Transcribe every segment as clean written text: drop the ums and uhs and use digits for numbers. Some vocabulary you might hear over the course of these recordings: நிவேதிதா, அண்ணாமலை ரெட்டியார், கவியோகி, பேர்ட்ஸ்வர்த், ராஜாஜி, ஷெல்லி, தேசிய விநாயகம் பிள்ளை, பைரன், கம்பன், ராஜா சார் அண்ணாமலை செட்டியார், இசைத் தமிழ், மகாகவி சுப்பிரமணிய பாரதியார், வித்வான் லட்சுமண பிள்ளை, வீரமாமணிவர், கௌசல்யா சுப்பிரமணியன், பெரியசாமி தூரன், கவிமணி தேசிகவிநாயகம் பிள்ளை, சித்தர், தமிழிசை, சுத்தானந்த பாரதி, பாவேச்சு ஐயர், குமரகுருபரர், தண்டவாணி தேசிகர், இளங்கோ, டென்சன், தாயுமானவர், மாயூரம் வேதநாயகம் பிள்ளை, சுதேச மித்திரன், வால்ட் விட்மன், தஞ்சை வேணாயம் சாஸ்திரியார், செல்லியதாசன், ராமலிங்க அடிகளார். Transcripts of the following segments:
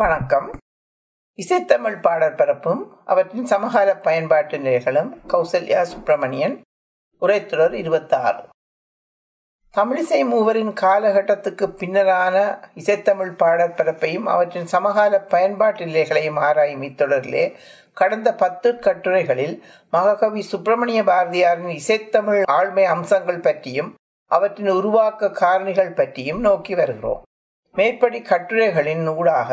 வணக்கம். இசைத்தமிழ் பாடல் பரப்பும் அவற்றின் சமகால பயன்பாட்டு நிலைகளும் கௌசல்யா சுப்பிரமணியன் உரைத்துடர் 26. தமிழிசை மூவரின் காலகட்டத்துக்கு பின்னரான இசைத்தமிழ் பாடல் பரப்பையும் அவற்றின் சமகால பயன்பாட்டு நிலைகளையும் ஆராயும் இத்தொடரிலே கடந்த 10 கட்டுரைகளில் மகாகவி சுப்பிரமணிய பாரதியாரின் இசைத்தமிழ் ஆழ்மை அம்சங்கள் பற்றியும் அவற்றின் உருவாக்க காரணிகள் பற்றியும் நோக்கி வருகிறோம். மேற்படி கட்டுரைகளின் ஊடாக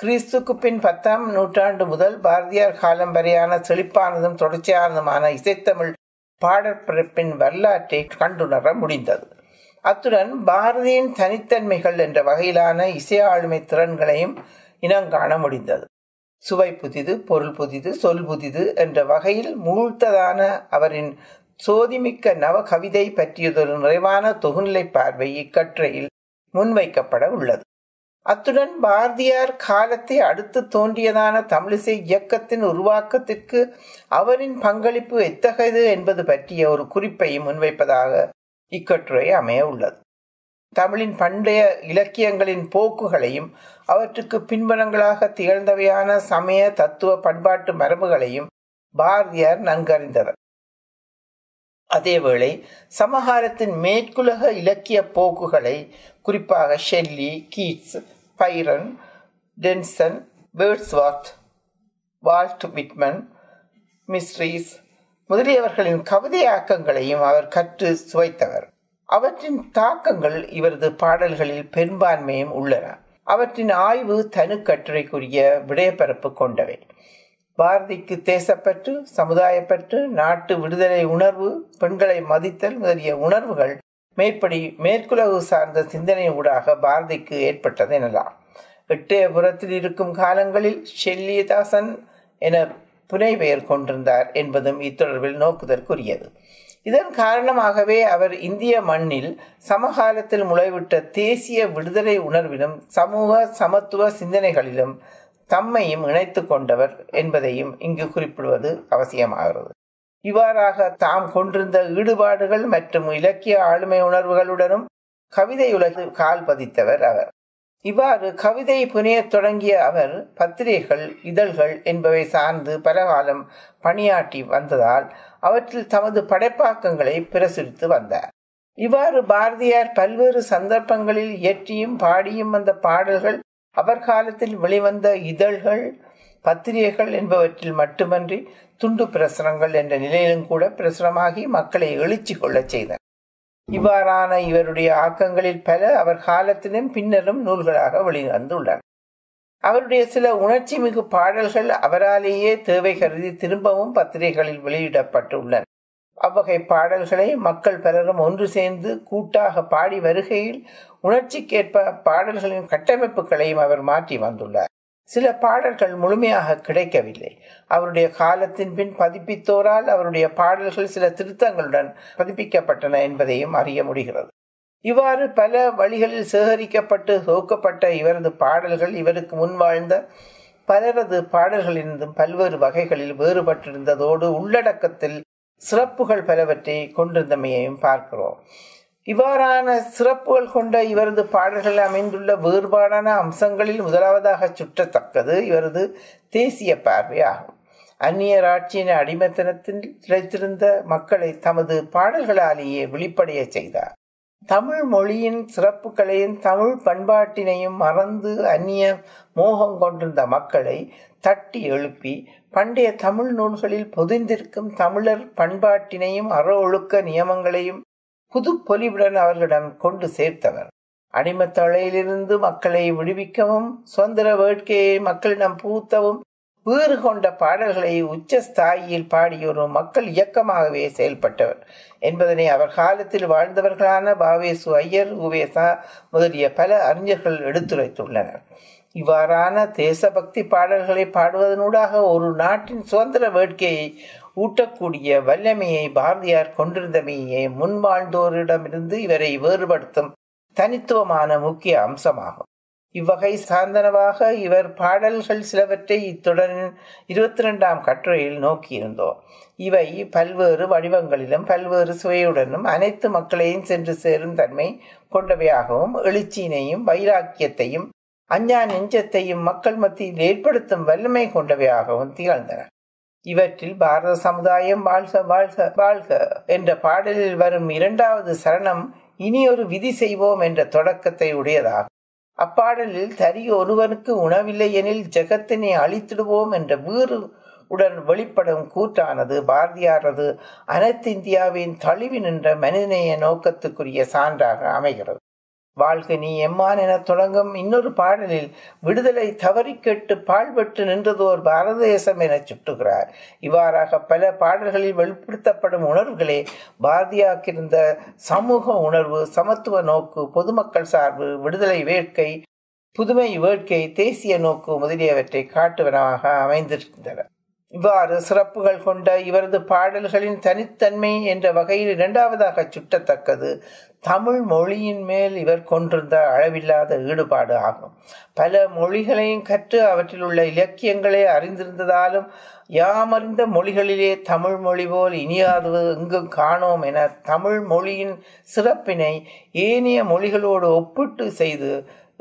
கிறிஸ்துக்கு பின் 10ஆம் நூற்றாண்டு முதல் பாரதியார் காலம் வரையான செழிப்பானதும் தொடர்ச்சியானதுமான இசைத்தமிழ் பாடற்பரப்பின் வரலாற்றை கண்டுணர முடிந்தது. அத்துடன் பாரதியின் தனித்தன்மைகள் என்ற வகையிலான இசை ஆளுமை திறன்களையும் இனங்காண முடிந்தது. சுவை புதிது, பொருள் புதிது, சொல் புதிது என்ற வகையில் மூழ்த்ததான அவரின் சோதிமிக்க நவ கவிதை பற்றியதொரு நிறைவான தொகுநிலை பார்வை இக்கட்டுரையில் முன்வைக்கப்பட உள்ளது. அத்துடன் பாரதியார் காலத்தை அடுத்து தோன்றியதான தமிழிசை இயக்கத்தின் உருவாக்கத்திற்கு அவரின் பங்களிப்பு எத்தகையது என்பது பற்றிய ஒரு குறிப்பை முன்வைப்பதாக இக்கட்டுரை அமைய உள்ளது. தமிழின் பண்டைய இலக்கியங்களின் போக்குகளையும் அவற்றுக்கு பின்புலங்களாக திகழ்ந்தவையான சமய, தத்துவ, பண்பாட்டு மரபுகளையும் பாரதியார் நன்கறிந்தவர். அதேவேளை சமகாலத்தின் மேற்குலக இலக்கிய போக்குகளை, குறிப்பாக ஷெல்லி, Keats, பைரன், டென்சன், பேர்ட்ஸ்வர்த், வால்ட் விட்மன், மிஸ்ட்ரீஸ் முதலியவர்களின் கவிதையாக்கங்களையும் அவர் கற்று சுவைத்தவர். அவற்றின் தாக்கங்கள் இவரது பாடல்களில் பெரும்பான்மையும் உள்ளன. அவற்றின் ஆய்வு தனுக்கட்டுரைக்குரிய விடயப்பரப்பு கொண்டவை. பாரதிக்கு தேசப்பற்று, சமுதாயப்பற்று, நாட்டு விடுதலை உணர்வு, பெண்களை மதித்தல் முதலிய உணர்வுகள் மேற்குலகு சார்ந்த சிந்தனையூடாக பாரதிக்கு ஏற்பட்டது எனலாம். எட்டயபுரத்தில் இருக்கும் காலங்களில் செல்லியதாசன் என புனைப்பெயர் கொண்டிருந்தார் என்பதும் இத்தொடர்பில் நோக்குதற்குரியது. இதன் காரணமாகவே அவர் இந்திய மண்ணில் சமகாலத்தில் முளைவிட்ட தேசிய விடுதலை உணர்விலும் சமூக சமத்துவ சிந்தனைகளிலும் தம்மையும் இணைத்து கொண்டவர் என்பதையும் இங்கு குறிப்பிடுவது அவசியமாகிறது. இவ்வாறாக தாம் கொண்டிருந்த ஈடுபாடுகள் மற்றும் இலக்கிய ஆளுமை உணர்வுகளுடனும் கவிதை உலகில் கால் பதித்தவர் அவர். இவ்வாறு கவிதை புனையத் தொடங்கிய அவர் பத்திரிகைகள், இதழ்கள் என்பவை சார்ந்து பலகாலம் பணியாற்றி வந்ததால் அவற்றில் தமது படைப்பாக்கங்களை பிரசுரித்து வந்தார். இவ்வாறு பாரதியார் பல்வேறு சந்தர்ப்பங்களில் இயற்றியும் பாடியும் வந்த பாடல்கள் அவர் காலத்தில் வெளிவந்த இதழ்கள், பத்திரிகைகள் என்பவற்றில் மட்டுமன்றி துண்டு பிரசுரங்கள் என்ற நிலையிலும் கூட பிரசுரமாகி மக்களை எழுச்சி கொள்ள செய்தன. இவ்வாறான இவருடைய ஆக்கங்களில் பல அவர் காலத்திலும் பின்னரும் நூல்களாக வெளிவந்துள்ளன. அவருடைய சில உணர்ச்சி மிகு பாடல்கள் அவராலேயே தேவை கருதி திரும்பவும் பத்திரிகைகளில் வெளியிடப்பட்டுள்ளன. அவ்வகை பாடல்களை மக்கள் பலரும் ஒன்று சேர்ந்து கூட்டாக பாடி வருகையில் உணர்ச்சிக்கேற்ப பாடல்களின் கட்டமைப்புகளையும் அவர் மாற்றி வந்துள்ளார். சில பாடல்கள் முழுமையாக கிடைக்கவில்லை. அவருடைய காலத்தின் பின் பதிப்பித்தோரால் அவருடைய பாடல்கள் சில திருத்தங்களுடன் பதிப்பிக்கப்பட்டன என்பதையும் அறிய முடிகிறது. இவ்வாறு பல வழிகளில் சேகரிக்கப்பட்டு தொகுக்கப்பட்ட இவரது பாடல்கள் இவருக்கு முன் வாழ்ந்த பலரது பாடல்களிலிருந்தும் பல்வேறு வகைகளில் வேறுபட்டிருந்ததோடு உள்ளடக்கத்தில் சிறப்புகள் பலவற்றை கொண்டிருந்தமையையும் பார்க்கிறோம். இவ்வாறான சிறப்புகள் கொண்ட இவரது பாடல்கள் அமைந்துள்ள வேறுபாடான அம்சங்களில் முதலாவதாக சுற்றத்தக்கது இவரது தேசிய பார்வை ஆகும். அந்நியர் ஆட்சியின் அடிமைத்தனத்தில் திளைத்திருந்த மக்களை தமது பாடல்களாலேயே வெளிப்படைய செய்தார். தமிழ் மொழியின் சிறப்புகளையும் தமிழ் பண்பாட்டினையும் மறந்து அந்நிய மோகம் கொண்டிருந்த மக்களை தட்டி எழுப்பி பண்டைய தமிழ் நூல்களில் பொதிந்திருக்கும் தமிழர் பண்பாட்டினையும் அற ஒழுக்க நியமங்களையும் புது பொலிவுடன் அவர்களிடம் கொண்டு சேர்த்தவர். அடிமத்தொலையிலிருந்து மக்களை விடுவிக்கவும் சுதந்திர வேட்கையை மக்களிடம் பூத்தவும் வேறு கொண்ட பாடல்களை உச்சஸ்தாயில் பாடியொரு மக்கள் இயக்கமாகவே செயல்பட்டவர் என்பதனை அவர் காலத்தில் வாழ்ந்தவர்களான பாவேச்சு ஐயர், உ.வே.சா முதலிய பல அறிஞர்கள் எடுத்துரைத்துள்ளனர். இவ்வாறான தேசபக்தி பாடல்களை பாடுவதனூடாக ஒரு நாட்டின் சுதந்திர வேட்கையை ஊட்டக்கூடிய வல்லமையை பாரதியார் கொண்டிருந்தமையே முன்வாழ்ந்தோரிடமிருந்து இவரை வேறுபடுத்தும் தனித்துவமான முக்கிய அம்சமாகும். இவ்வகை சாந்தனவாக இவர் பாடல்கள் சிலவற்றை இத்துடன் 22ஆம் கட்டுரையில் நோக்கியிருந்தோம். இவை பல்வேறு வடிவங்களிலும் பல்வேறு சுவையுடனும் அனைத்து மக்களையும் சென்று சேரும் தன்மை கொண்டவையாகவும் எழுச்சியினையும் வைராக்கியத்தையும் அஞ்ஞா நெஞ்சத்தையும் மக்கள் மத்தியில் ஏற்படுத்தும் வல்லமை கொண்டவையாகவும் திகழ்ந்தன. இவற்றில் பாரத சமுதாயம் வாழ்க வாழ்க வாழ்க என்ற பாடலில் வரும் இரண்டாவது சரணம் இனியொரு விதி செய்வோம் என்ற தொடக்கத்தை உடையதாகும். அப்பாடலில் தறி ஒருவனுக்கு உணவில்லை எனில் ஜெகத்தினை அழித்திடுவோம் என்ற வீறு உடன் வெளிப்படும் கூற்றானது பாரதியாரது அனைத்திந்தியாவின் தழுவி நின்ற மனிதநேய நோக்கத்துக்குரிய சான்றாக அமைகிறது. வாழ்க நீ எம்மான் என தொடங்கும் இன்னொரு பாடலில் விடுதலை தவறி கேட்டு பாழ்பட்டு நின்றதோர் பாரத தேசம் என சுட்டுகிறார். இவ்வாறாக பல பாடல்களில் வெளிப்படுத்தப்படும் உணர்வுகளே பாரதியாக்கிருந்த சமூக உணர்வு, சமத்துவ நோக்கு, பொதுமக்கள் சார்பு, விடுதலை வேட்கை, புதுமை வேட்கை, தேசிய நோக்கு முதலியவற்றை காட்டுவனமாக அமைந்திருக்கின்றன. இவ்வாறு சிறப்புகள் கொண்ட இவரது பாடல்களின் தனித்தன்மை என்ற வகையில் இரண்டாவதாக சுட்டத்தக்கது தமிழ் மொழியின் மேல் இவர் கொண்டிருந்த அளவில்லாத ஈடுபாடு ஆகும். பல மொழிகளையும் கற்று அவற்றில் உள்ள இலக்கியங்களை அறிந்திருந்ததாலும் யாமறிந்த மொழிகளிலே தமிழ் மொழி போல் இனியாது எங்கும் காணோம் என தமிழ் மொழியின் சிறப்பினை ஏனைய மொழிகளோடு ஒப்பிட்டு செய்து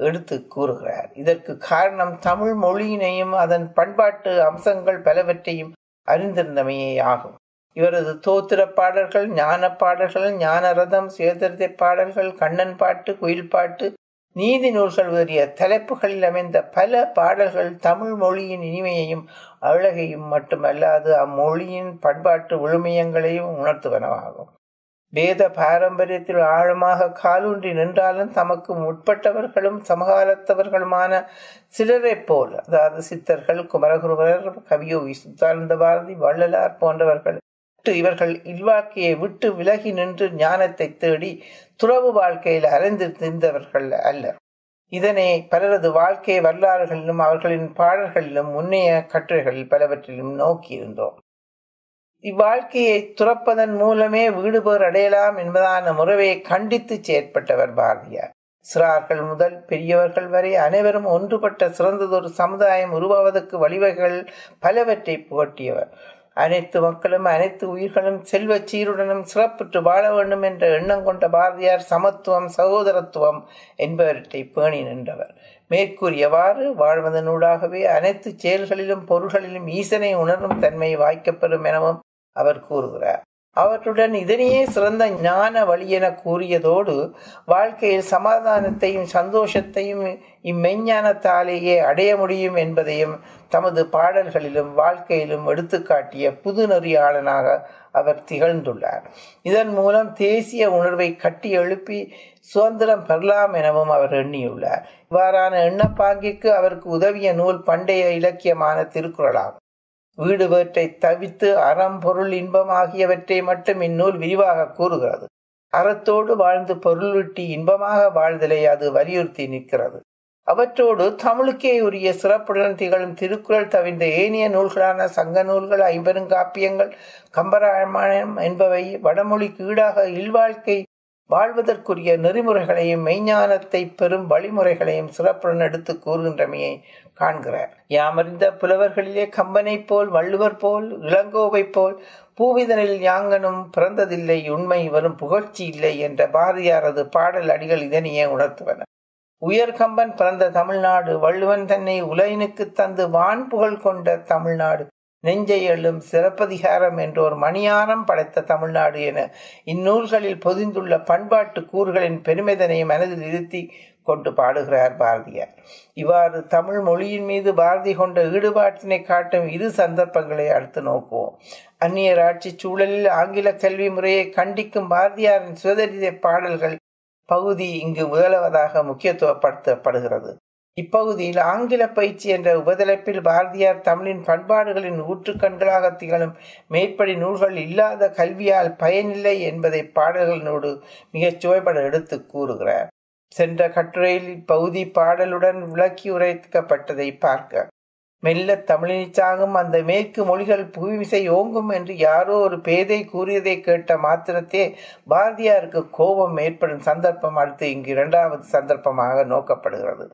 எடுத்து கூறுகிறார். இதற்கு காரணம் தமிழ் மொழியினையும் அதன் பண்பாட்டு அம்சங்கள் பலவற்றையும் அறிந்திருந்தமையே ஆகும். இவரது தோத்திர பாடல்கள், ஞான பாடல்கள், ஞானரதம், சுயதரிதை பாடல்கள், கண்ணன் பாட்டு, குயில் பாட்டு, நீதி நூல்கள் முதலிய தலைப்புகளில் அமைந்த பல பாடல்கள் தமிழ் மொழியின் இனிமையையும் அழகையும் மட்டுமல்லாது அம்மொழியின் பண்பாட்டு விழுமியங்களையும் உணர்த்துவனவாகும். வேத பாரம்பரியத்தில் ஆழமாக காலூன்றி நின்றாலும் தமக்கு முற்பட்டவர்களும் சமகாலத்தவர்களுமான சிலரை போல், அதாவது சித்தர்கள், குமரகுருபரர், கவியோகி, சுத்தானந்த பாரதி, வள்ளலார் போன்றவர்கள் இவர்கள் இல்வாக்கையை விட்டு விலகி நின்று ஞானத்தை தேடி துறவு வாழ்க்கையில் அறைந்து நின்றவர்கள் அல்ல. இதனை பலரது வாழ்க்கை வரலாறுகளிலும் அவர்களின் பாடல்களிலும் முன்னைய கட்டுரைகளில் பலவற்றிலும் நோக்கியிருந்தோம். இவ்வாழ்க்கையை துறப்பதன் மூலமே வீடு பேர் அடையலாம் என்பதான முறையை கண்டித்து செயற்பட்டவர் பாரதியார். சிறார்கள் முதல் பெரியவர்கள் வரை அனைவரும் ஒன்றுபட்ட சிறந்ததொரு சமுதாயம் உருவாவதற்கு வழிவகைகள் பலவற்றை புகட்டியவர். அனைத்து மக்களும் அனைத்து உயிர்களும் செல்வ சீருடனும் சிறப்புற்று வாழ வேண்டும் என்ற எண்ணம் கொண்ட பாரதியார் சமத்துவம், சகோதரத்துவம் என்பவற்றை பேணி நின்றவர். மேற்கூறியவாறு வாழ்வதனூடாகவே அனைத்து செயல்களிலும் பொருள்களிலும் ஈசனை உணரும் தன்மை வாய்க்கப்பெறும் எனவும் அவர் கூறுகிறார். அவற்றுடன் இதனையே சிறந்த ஞான வழி என கூறியதோடு வாழ்க்கையில் சமாதானத்தையும் சந்தோஷத்தையும் இம்மெஞ்ஞானத்தாலேயே அடைய முடியும் என்பதையும் தமது பாடல்களிலும் வாழ்க்கையிலும் எடுத்துக்காட்டிய புது நெறியாளனாக அவர் திகழ்ந்துள்ளார். இதன் மூலம் தேசிய உணர்வை கட்டி எழுப்பி சுதந்திரம் பெறலாம் எனவும் அவர் எண்ணியுள்ளார். இவ்வாறான எண்ணப்பாங்கிற்கு அவருக்கு உதவிய நூல் பண்டைய இலக்கியமான திருக்குறளாகும். வீடு வேற்றை தவித்து அறம், பொருள், இன்பம் ஆகியவற்றை மட்டும் இந்நூல் விரிவாக கூறுகிறது. அறத்தோடு வாழ்ந்து பொருள்விட்டி இன்பமாக வாழ்தலை அது வலியுறுத்தி நிற்கிறது. அவற்றோடு தமிழுக்கே உரிய சிறப்புடன் திகழும் திருக்குறள் தவிர்ந்த ஏனைய நூல்களான சங்க நூல்கள், ஐம்பெருங்காப்பியங்கள், கம்பராமாயணம் என்பவை வடமொழிக்கு ஈடாக இல்வாழ்க்கை வாழ்வதற்குரிய நெறிமுறைகளையும் மெய்ஞானத்தை பெறும் வழிமுறைகளையும் சிறப்புடன் எடுத்து கூறுகின்றமையை காண்கிறார். யாமறிந்த புலவர்களிலே கம்பனை போல், வள்ளுவர் போல், இளங்கோவை போல் பூவிதனில் யாங்கனும் பிறந்ததில்லை, உண்மை வரும் புகழ்ச்சி இல்லை என்ற பாரதியாரது பாடல் அடிகள் இதனையே உணர்த்துவன. உயர்கம்பன் பிறந்த தமிழ்நாடு, வள்ளுவன் தன்னை உலகினுக்கு தந்து வான் புகழ் கொண்ட தமிழ்நாடு, நெஞ்சை எழும் சிறப்பதிகாரம் என்ற ஒரு மணியாரம் படைத்த தமிழ்நாடு என இந்நூல்களில் பொதிந்துள்ள பண்பாட்டு கூறுகளின் பெருமிதனை மனதில் இருத்தி கொண்டு பாடுகிறார் பாரதியார். இவ்வாறு தமிழ் மொழியின் மீது பாரதி கொண்ட ஈடுபாட்டினை காட்டும் இரு சந்தர்ப்பங்களை அடுத்து நோக்குவோம். அந்நியர் ஆட்சி சூழலில் ஆங்கில கல்வி முறையை கண்டிக்கும் பாரதியாரின் சுயதரிதை பாடல்கள் பகுதி இங்கு முதலாவதாக முக்கியத்துவப்படுத்தப்படுகிறது. இப்பகுதியில் ஆங்கில பயிற்சி என்ற உபதலைப்பில் பாரதியார் தமிழின் பண்பாடுகளின் ஊற்றுக்கண்களாக திகழும் மேற்படி நூல்கள் இல்லாத கல்வியால் பயனில்லை என்பதை பாடல்களோடு மிகச் சுவைபட எடுத்து கூறுகிறார். சென்ற கட்டுரையில் இப்பகுதி பாடலுடன் விளக்கி உரைக்கப்பட்டதை பார்க்க மெல்ல தமிழினிச்சாகும் அந்த மேற்கு மொழிகள் புவிமிசை ஓங்கும் என்று யாரோ ஒரு பேதை கூறியதை கேட்ட மாத்திரத்தே பாரதியாருக்கு கோபம் ஏற்படும் சந்தர்ப்பம் அடுத்து இங்கு இரண்டாவது சந்தர்ப்பமாக நோக்கப்படுகிறது.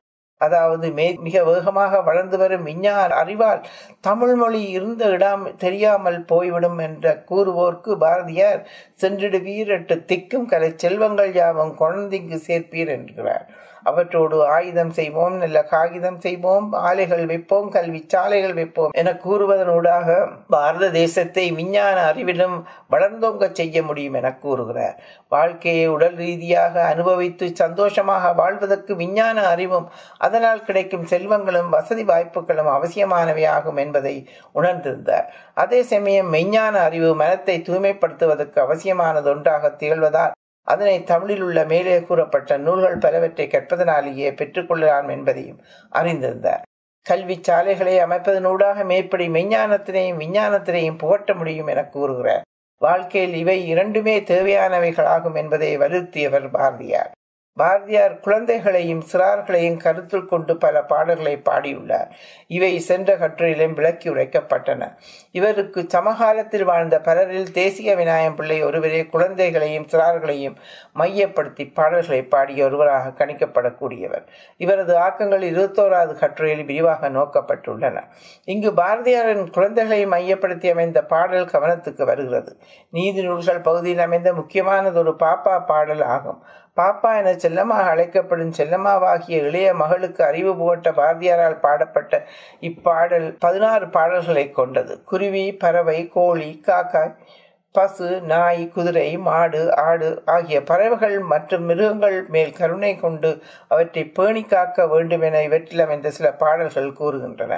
அதாவது மிக வேகமாக வளர்ந்து வரும் விஞ்ஞான அறிவால் தமிழ் மொழி இருந்த இடம் தெரியாமல் போய்விடும் என்ற கூறுவோர்க்கு பாரதியார் சென்றிடுவீர் எட்டு திக்கும் கலை செல்வங்கள் யாவும் குழந்தைக்கு சேர்ப்பீர் என்கிறார். அவற்றோடு ஆயுதம் செய்வோம், நல்ல காகிதம் செய்வோம், ஆலைகள் வைப்போம், கல்வி சாலைகள் வைப்போம் என கூறுவதனூடாக பாரத தேசத்தை விஞ்ஞான அறிவிலும் வளர்ந்தோங்க செய்ய முடியும் என கூறுகிறார். வாழ்க்கையை உடல் ரீதியாக அனுபவித்து சந்தோஷமாக வாழ்வதற்கு விஞ்ஞான அறிவும் அதனால் கிடைக்கும் செல்வங்களும் வசதி வாய்ப்புகளும் அவசியமானவையாகும் என்பதை உணர்ந்திருந்தார். அதே சமயம் மெய்ஞான அறிவு மனத்தை தூய்மைப்படுத்துவதற்கு அவசியமானது ஒன்றாக திகழ்வதால் அதனை தமிழில் உள்ள மேலே கூறப்பட்ட நூல்கள் பலவற்றை கற்பதனாலேயே பெற்றுக்கொள்ளலாம் என்பதையும் அறிந்திருந்தார். கல்வி சாலைகளை அமைப்பதனூடாக மேற்படி மெய்ஞானத்தினையும் விஞ்ஞானத்தினையும் புகட்ட முடியும் என கூறுகிறார். வாழ்க்கையில் இவை இரண்டுமே தேவையானவைகளாகும் என்பதை வலியுறுத்தியவர் பாரதியார். பாரதியார் குழந்தைகளையும் சிறார்களையும் கருத்தில் கொண்டு பல பாடல்களை பாடியுள்ளார். இவை சென்ற கட்டுரையிலும் விளக்கி உரைக்கப்பட்டன. இவருக்கு சமகாலத்தில் வாழ்ந்த பலரில் தேசிய விநாயகம் பிள்ளை ஒருவரே குழந்தைகளையும் சிறார்களையும் மையப்படுத்தி பாடல்களை பாடிய ஒருவராக கணிக்கப்படக்கூடியவர். இவரது ஆக்கங்கள் 21வது கட்டுரையில் விரிவாக நோக்கப்பட்டுள்ளன. இங்கு பாரதியாரின் குழந்தைகளை மையப்படுத்தி அமைந்த பாடல் கவனத்துக்கு வருகிறது. நீதி நூல்கள் பகுதியில் அமைந்த முக்கியமானதொரு பாப்பா பாடல் ஆகும். பாப்பா என செல்லமாக அழைக்கப்படும் செல்லம்மாவாகிய இளைய மகளுக்கு அறிவு புகட்ட பாரதியாரால் பாடப்பட்ட இப்பாடல் 16 பாடல்களை கொண்டது. குருவி, பறவை, கோழி, காக்காய், பசு, நாய், குதிரை, மாடு, ஆடு ஆகிய பறவைகள் மற்றும் மிருகங்கள் மேல் கருணை கொண்டு அவற்றை பேணி காக்க வேண்டும் என இவற்றில் அமைந்த சில பாடல்கள் கூறுகின்றன.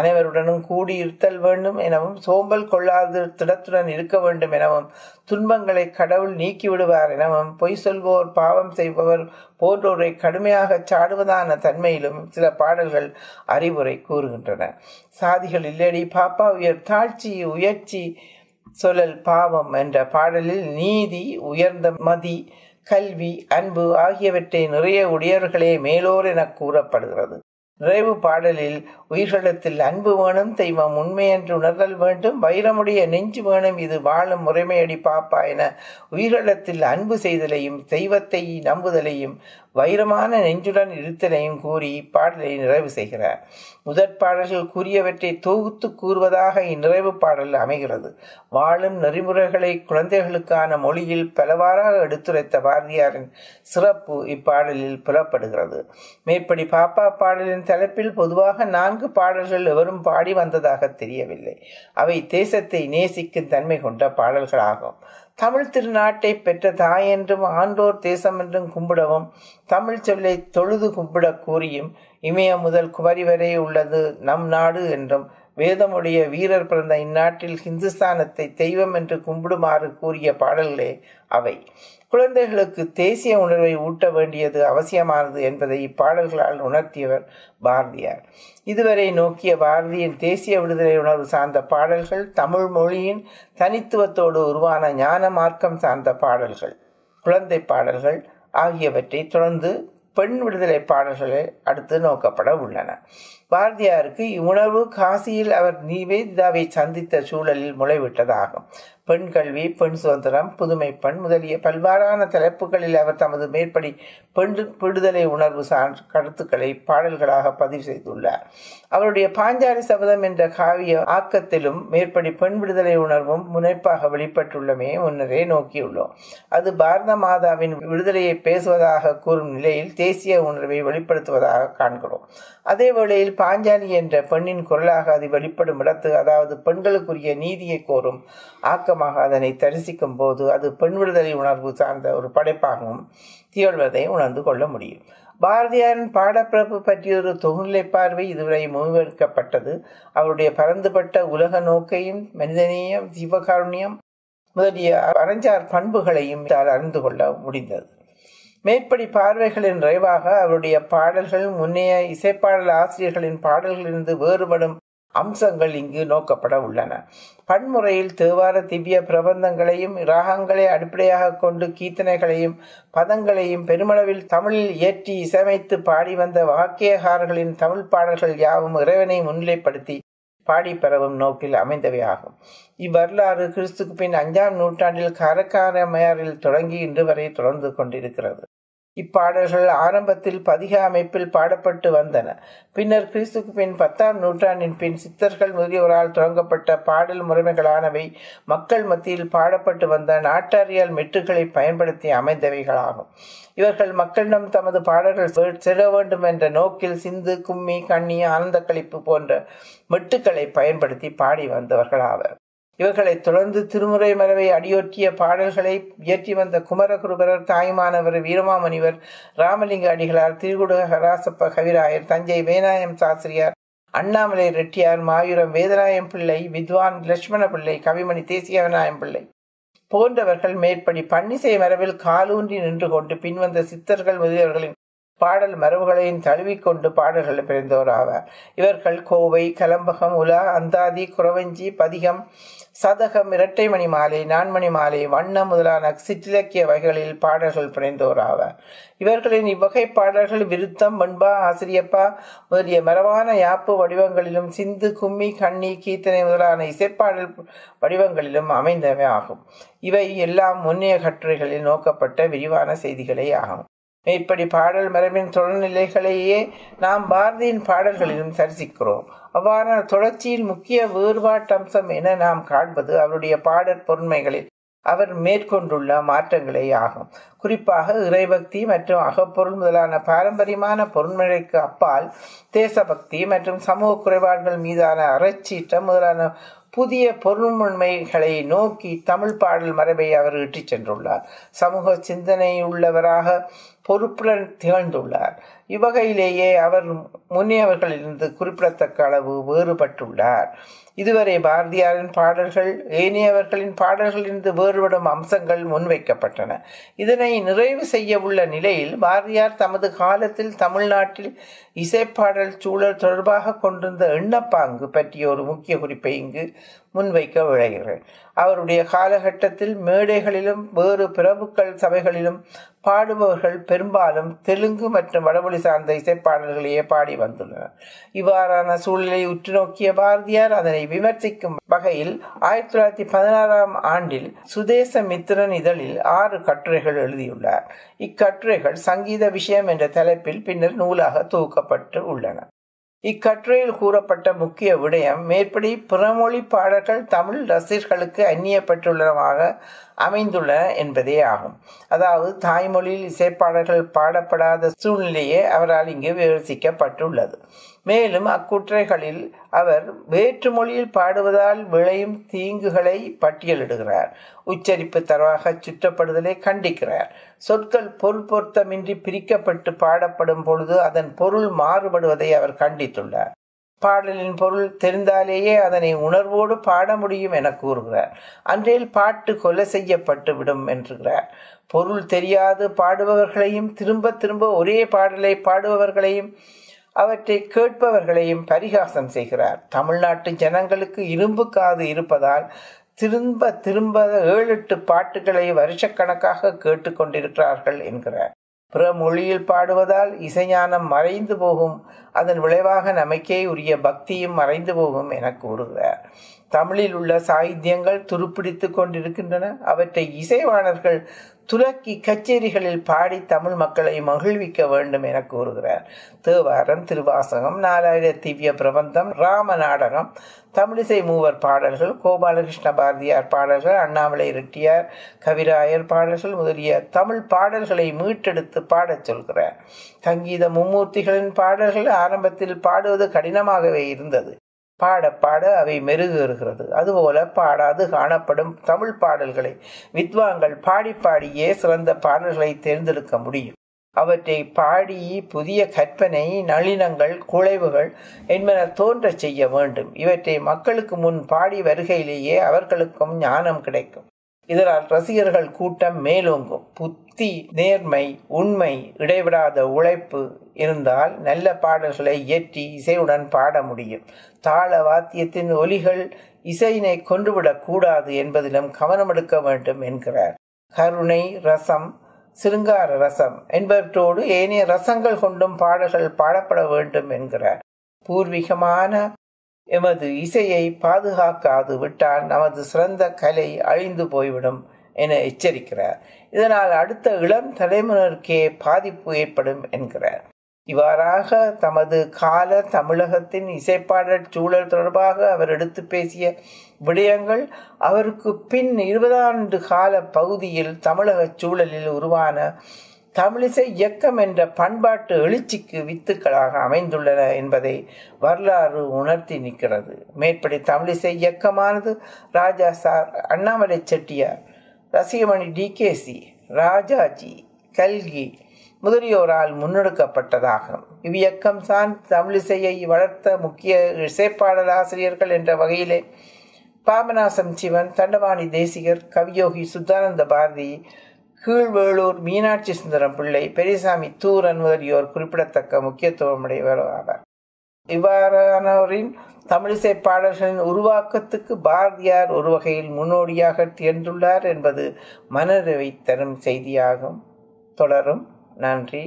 அனைவருடனும் கூடியிருத்தல் வேண்டும் எனவும், சோம்பல் கொள்ளாது திடத்துடன் இருக்க வேண்டும் எனவும், துன்பங்களை கடவுள் நீக்கிவிடுவார் எனவும், பொய் சொல்வோர், பாவம் செய்பவர் போன்றோரை கடுமையாக சாடுவதான தன்மையிலும் சில பாடல்கள் அறிவுரை கூறுகின்றன. சாதிகள் இல்லடி பாப்பா உயர் தாழ்ச்சி உயர்ச்சி சொல்லல் பாவம் என்ற பாடலில் நீதி, உயர்ந்த மதி, கல்வி, அன்பு ஆகியவற்றை நிறைய உடையவர்களே மேலோர் என கூறப்படுகிறது. நிறைவு பாடலில் உயிர்களிடத்தில் அன்பு வேணும், தெய்வம் உண்மை என்று உணர்தல் வேண்டும், வைரமுடைய நெஞ்சு வேணும், இது வாழும் முறைமையடி பாப்பா என உயிர்களிடத்தில் அன்பு செய்தலையும் தெய்வத்தை நம்புதலையும் வைரமான நெஞ்சுடன் இருத்தலையும் கூறி பாடலை நிறைவு செய்கிறார். முதற் பாடல்கள் கூறியவற்றை தொகுத்து கூறுவதாக இந்நிறைவு பாடல் அமைகிறது. வாழும் நெறிமுறைகளை குழந்தைகளுக்கான மொழியில் பலவாறாக எடுத்துரைத்த பாரதியாரின் சிறப்பு இப்பாடலில் புலப்படுகிறது. மேற்படி பாப்பா பாடலின் தலைப்பில் பொதுவாக 4 பாடல்கள் எவரும் பாடி வந்ததாக தெரியவில்லை. அவை தேசத்தை நேசிக்கும் தன்மை கொண்ட பாடல்களாகும். தமிழ் திருநாட்டை பெற்ற தாய் என்றும் ஆண்டோர் தேசம் என்றும் கும்பிடவும், தமிழ் சொல்லை தொழுது கும்பிட கூறியும், இமயம் முதல் குமரி வரை உள்ளது நம் நாடு என்றும், வேதமுடைய வீரர் பிறந்த இந்நாட்டில் ஹிந்துஸ்தானத்தை தெய்வம் என்று கும்பிடுமாறு கூறிய பாடல்களே அவை. குழந்தைகளுக்கு தேசிய உணர்வை ஊட்ட வேண்டியது அவசியமானது என்பதை இப்பாடல்களால் உணர்த்தியவர் பாரதியார். இதுவரை நோக்கிய பாரதியின் தேசிய விடுதலை உணர்வு சார்ந்த பாடல்கள் தமிழ் மொழியின் தனித்துவத்தோடு உருவான ஞான மார்க்கம் சார்ந்த பாடல்கள், குழந்தை பாடல்கள் ஆகியவற்றை தொடர்ந்து பெண் விடுதலை பாடல்களை அடுத்து நோக்கப்பட உள்ளன. பாரதியாருக்கு இவ்வுணர்வு காசியில் அவர் நிவேதிதாவை சந்தித்த சூழலில் முளைவிட்டதாகும். பெண் கல்வி, பெண் சுதந்திரம், புதுமை பெண் முதலிய பல்வாறான தலைப்புகளில் அவர் தமது மேற்படி பெண் விடுதலை உணர்வு சான்ற கருத்துக்களை பாடல்களாக பதிவு செய்துள்ளார். அவருடைய பாஞ்சாலி சபதம் என்ற காவிய ஆக்கத்திலும் மேற்படி பெண் விடுதலை உணர்வும் முனைப்பாக வெளிப்பட்டுள்ளமே முன்னரே நோக்கியுள்ளோம். அது பாரத மாதாவின் விடுதலையை பேசுவதாக கூறும் நிலையில் தேசிய உணர்வை வெளிப்படுத்துவதாக காண்கிறோம். அதே வேளையில் பாஞ்சாலி என்ற பெண்ணின் குரலாக அது வெளிப்படும் இடத்து, அதாவது பெண்களுக்குரிய நீதியை கோரும் ஆக்கமாக அதனை தரிசிக்கும் போது அது பெண் விடுதலை உணர்வு சார்ந்த ஒரு படைப்பாகவும் திகழ்வதை உணர்ந்து கொள்ள முடியும். பாரதியாரின் பாடப்பிறப்பு பற்றிய ஒரு தொகுநிலை பார்வை இதுவரை முன்வைக்கப்பட்டது. அவருடைய பரந்துபட்ட உலக நோக்கையும் மனிதநேயம், சிவகாருண்யம் முதலிய அரஞ்சார் பண்புகளையும் அறிந்து கொள்ள முடிந்தது. மேற்படி பார்வைகளின் நிறைவாக அவருடைய பாடல்கள் முன்னைய இசைப்பாடல் ஆசிரியர்களின் பாடல்களிலிருந்து வேறுபடும் அம்சங்கள் இங்கு நோக்கப்பட உள்ளன. பன்முறையில் தேவார திவ்ய பிரபந்தங்களையும் ராகங்களை அடிப்படையாக கொண்டு கீர்த்தனைகளையும் பதங்களையும் பெருமளவில் தமிழில் இயற்றி இசையமைத்து பாடி வந்த வாக்கியகாரர்களின் தமிழ் பாடல்கள் யாவும் இறைவனை முன்னிலைப்படுத்தி பாடி பரவும் நோக்கில் அமைந்தவையாகும். இவ்வரலாறு கிறிஸ்துக்கு பின் 5ஆம் நூற்றாண்டில் காரக்காரமையாரில் தொடங்கி இன்று வரை தொடர்ந்து கொண்டிருக்கிறது. இப்பாடல்கள் ஆரம்பத்தில் பதிக அமைப்பில் பாடப்பட்டு வந்தன. பின்னர் கிறிஸ்துக்கு பின் 10ஆம் நூற்றாண்டின் பின் சித்தர்கள் முதலியோரால் தொடங்கப்பட்ட பாடல் முறைமைகளானவை மக்கள் மத்தியில் பாடப்பட்டு வந்த நாட்டாரியல் மெட்டுகளை பயன்படுத்தி அமைந்தவைகளாகும். இவர்கள் மக்களிடம் தமது பாடல்கள் செல்ல வேண்டும் என்ற நோக்கில் சிந்து, கும்மி, கண்ணி, ஆனந்த களிப்பு போன்ற மெட்டுக்களை பயன்படுத்தி பாடி வந்தவர்களாவர். இவர்களை தொடர்ந்து திருமுறை மரபை அடியொற்றிய பாடல்களை இயற்றி வந்த குமரகுருபரர், தாயுமானவர், வீரமாமணிவர், ராமலிங்க அடிகளார், திருக்குடந்தை ஹராசப்ப கவிராயர், தஞ்சை வேணாயம் சாஸ்திரியார், அண்ணாமலை ரெட்டியார், மாயூரம் வேதநாயகம் பிள்ளை, வித்வான் லட்சுமண பிள்ளை, கவிமணி தேசிகவிநாயகம் பிள்ளை போன்றவர்கள் மேற்படி பன்னிசை மரபில் காலூன்றி நின்று கொண்டு பின்வந்த சித்தர்கள் முதலியவர்களின் பாடல் மரபுகளையும் தழுவிக்கொண்டு பாடல்களை பிறந்தோராவார். இவர்கள் கோவை, கலம்பகம், உலா, அந்தாதி, குறவஞ்சி, பதிகம், சதகம், இரட்டை மணி மாலை, நான்மணி மாலை, வண்ணம் முதலான சிற்றிலக்கிய வகைகளில் பாடல்கள் பிறந்தோராவார். இவர்களின் இவ்வகை பாடல்கள் விருத்தம், வெண்பா, ஆசிரியப்பா முதலிய மரபான யாப்பு வடிவங்களிலும் சிந்து, கும்மி, கண்ணி, கீர்த்தனை முதலான இசைப்பாடல் வடிவங்களிலும் அமைந்தவை ஆகும். இவை எல்லாம் முன்னைய கட்டுரைகளில் நோக்கப்பட்ட விரிவான செய்திகளே ஆகும். இப்படி பாடல் மரபின் தொடர்நிலைகளையே நாம் பாரதியின் பாடல்களிலும் தரிசிக்கிறோம். அவ்வாறான தொடர்ச்சியில் முக்கிய வேறுபாட்டம்சம் என நாம் காண்பது அவருடைய பாடற் பொருண்மைகளில் அவர் மேற்கொண்டுள்ள மாற்றங்களே ஆகும். குறிப்பாக இறைபக்தி மற்றும் அகப்பொருள் முதலான பாரம்பரியமான பொருண்மைகளுக்கு அப்பால் தேசபக்தி மற்றும் சமூக குறைபாடுகள் மீதான அறச்சீற்றம் முதலான புதிய பொருண்மைகளை நோக்கி தமிழ் பாடல் மரபை அவர் இட்டுச் சென்றுள்ளார். சமூக சிந்தனையுள்ளவராக பொறுப்புடன் திகழ்ந்துள்ளார். இவ்வகையிலேயே அவர் முன்னியவர்களிலிருந்து குறிப்பிடத்தக்க அளவு வேறுபட்டுள்ளார். இதுவரை பாரதியாரின் பாடல்கள் ஏனையவர்களின் பாடல்களிலிருந்து வேறுபடும் அம்சங்கள் முன்வைக்கப்பட்டன. இதனை நிறைவு செய்ய உள்ள நிலையில் பாரதியார் தமது காலத்தில் தமிழ்நாட்டில் இசைப்பாடல் சூழல் தொடர்பாக கொண்டிருந்த எண்ணப்பாங்கு பற்றிய ஒரு முக்கிய குறிப்பை இங்கு முன்வைக்க விளைகிறேன். அவருடைய காலகட்டத்தில் மேடைகளிலும் வேறு பிரபுக்கள் சபைகளிலும் பாடுபவர்கள் பெரும்பாலும் தெலுங்கு மற்றும் வடமொழி சார்ந்த இசைப்பாடல்களையே பாடி வந்துள்ளனர். இவ்வாறான சூழலை உற்று நோக்கிய பாரதியார் அதனை விமர்சிக்கும் வகையில் 1916ஆம் ஆண்டில் சுதேச மித்திரன் இதழில் 6 கட்டுரைகள் எழுதியுள்ளார். இக்கட்டுரைகள் சங்கீத விஷயம் என்ற தலைப்பில் பின்னர் நூலாக தொகுக்கப்பட்டு உள்ளன. இக்கட்டுரையில் கூறப்பட்ட முக்கிய விடயம் மேற்படி பிறமொழி பாடல்கள் தமிழ் ரசிகர்களுக்கு அந்நியப்பட்டுள்ளனமாக அமைந்துள்ளன என்பதே ஆகும். அதாவது தாய்மொழியில் இசைப்பாடல்கள் பாடப்படாத சூழ்நிலையே அவரால் இங்கு விமர்சிக்கப்பட்டுள்ளது. மேலும் அக்குற்றைகளில் அவர் வேற்று மொழியில் பாடுவதால் விளையும் தீங்குகளை பட்டியலிடுகிறார். உச்சரிப்பு தரவாக சுற்றப்படுதலை கண்டிக்கிறார். சொற்கள் பொருள் பொருத்தமின்றி பிரிக்கப்பட்டு பாடப்படும் பொழுது அதன் பொருள் மாறுபடுவதை அவர் கண்டித்துள்ளார். பாடலின் பொருள் தெரிந்தாலேயே அதனை உணர்வோடு பாட முடியும் என கூறுகிறார். அன்றில் பாட்டு கொலை செய்யப்பட்டு விடும் என்றுகிறார். பொருள் தெரியாது பாடுபவர்களையும் திரும்ப திரும்ப ஒரே பாடலை பாடுபவர்களையும் அவற்றை கேட்பவர்களையும் பரிகாசம் செய்கிறார். தமிழ்நாட்டு ஜனங்களுக்கு இரும்பு காது இருப்பதால் திரும்ப திரும்ப 7-8 பாட்டுகளை வருஷக்கணக்காக கேட்டுக்கொண்டிருக்கிறார்கள் என்கிறார். பிற மொழியில் பாடுவதால் இசைஞானம் மறைந்து போகும், அதன் விளைவாக நமக்கே உரிய பக்தியும் மறைந்து போகும் என கூறுகிறார். தமிழில் உள்ள சாகித்யங்கள் துருப்பிடித்து கொண்டிருக்கின்றன. அவற்றை இசைவாணர்கள் துலக்கி கச்சேரிகளில் பாடி தமிழ் மக்களை மகிழ்விக்க வேண்டும் என கூறுகிறார். தேவாரம், திருவாசகம், 4000 திவ்ய பிரபந்தம், ராம நாடகம், தமிழிசை மூவர் பாடல்கள், கோபாலகிருஷ்ண பாரதியார் பாடல்கள், அண்ணாமலை ரெட்டியார் கவிராயர் பாடல்கள் முதலிய தமிழ் பாடல்களை மீட்டெடுத்து பாடச் சொல்கிறார். சங்கீத மும்மூர்த்திகளின் பாடல்கள் ஆரம்பத்தில் பாடுவது கடினமாகவே இருந்தது. பாட பாட அவை மெருகேறுகிறது. அதுபோல பாடாது காணப்படும் தமிழ் பாடல்களை வித்வான்கள் பாடி பாடியே சிறந்த பாடல்களை தேர்ந்தெடுக்க முடியும். அவற்றை பாடி புதிய கற்பனை, நளினங்கள், குழைவுகள் என்பன தோன்ற செய்ய வேண்டும். இவற்றை மக்களுக்கு முன் பாடி வருகையிலேயே அவர்களுக்கும் ஞானம் கிடைக்கும். இதனால் ரசிகர்கள் கூட்டம் மேலோங்கும். புத்தி, நேர்மை, உண்மை, இடைவிடாத உழைப்பு இருந்தால் நல்ல பாடல்களை இயற்றி இசையுடன் பாட முடியும். தாள வாத்தியத்தின் ஒலிகள் இசையினை கொண்டுவிடக்கூடாது என்பதிலும் கவனம் எடுக்க வேண்டும் என்கிறார். கருணை ரசம், சிருங்கார ரசம் என்பவற்றோடு ஏனைய ரசங்கள் கொண்டும் பாடல்கள் பாடப்பட வேண்டும் என்கிறார். பூர்வீகமான எமது இசையை பாதுகாக்காது விட்டால் நமது சிறந்த கலை அழிந்து போய்விடும் என எச்சரிக்கிறார். இதனால் அடுத்த இளம் தலைமுறைக்கே பாதிப்பு ஏற்படும் என்கிறார். இவ்வாறாக தமது கால தமிழகத்தின் இசைப்பாடல் சூழல் தொடர்பாக அவர் எடுத்து பேசிய விடயங்கள் அவருக்கு பின் 20 ஆண்டு கால பகுதியில் தமிழக சூழலில் உருவான தமிழிசை இயக்கம் என்ற பண்பாட்டு எழுச்சிக்கு வித்துக்களாக அமைந்துள்ளன என்பதை வரலாறு உணர்த்தி நிற்கிறது. மேற்படி தமிழிசை இயக்கமானது ராஜா சார் அண்ணாமலை செட்டியார், ரசிகமணி டிகேசி, ராஜாஜி, கல்கி முதலியோரால் முன்னெடுக்கப்பட்டதாகும். இவ்வியக்கம் சார்ந்த தமிழிசையை வளர்த்த முக்கிய இசைப்பாடல் ஆசிரியர்கள் என்ற வகையிலே பாபநாசம் சிவன், தண்டவாணி தேசிகர், கவியோகி சுத்தானந்த பாரதி, கீழ்வேளூர் மீனாட்சி சுந்தரம் பிள்ளை, பெரியசாமி தூரன் முதலியோர் குறிப்பிடத்தக்க முக்கியத்துவம் உடையவர் ஆவார். இவ்வாறானவரின் தமிழிசை பாடல்களின் உருவாக்கத்துக்கு பாரதியார் ஒரு வகையில் முன்னோடியாக திகழ்ந்துள்ளார் என்பது மனநிறைவை தரும் செய்தியாகும். தொடரும். நன்றி.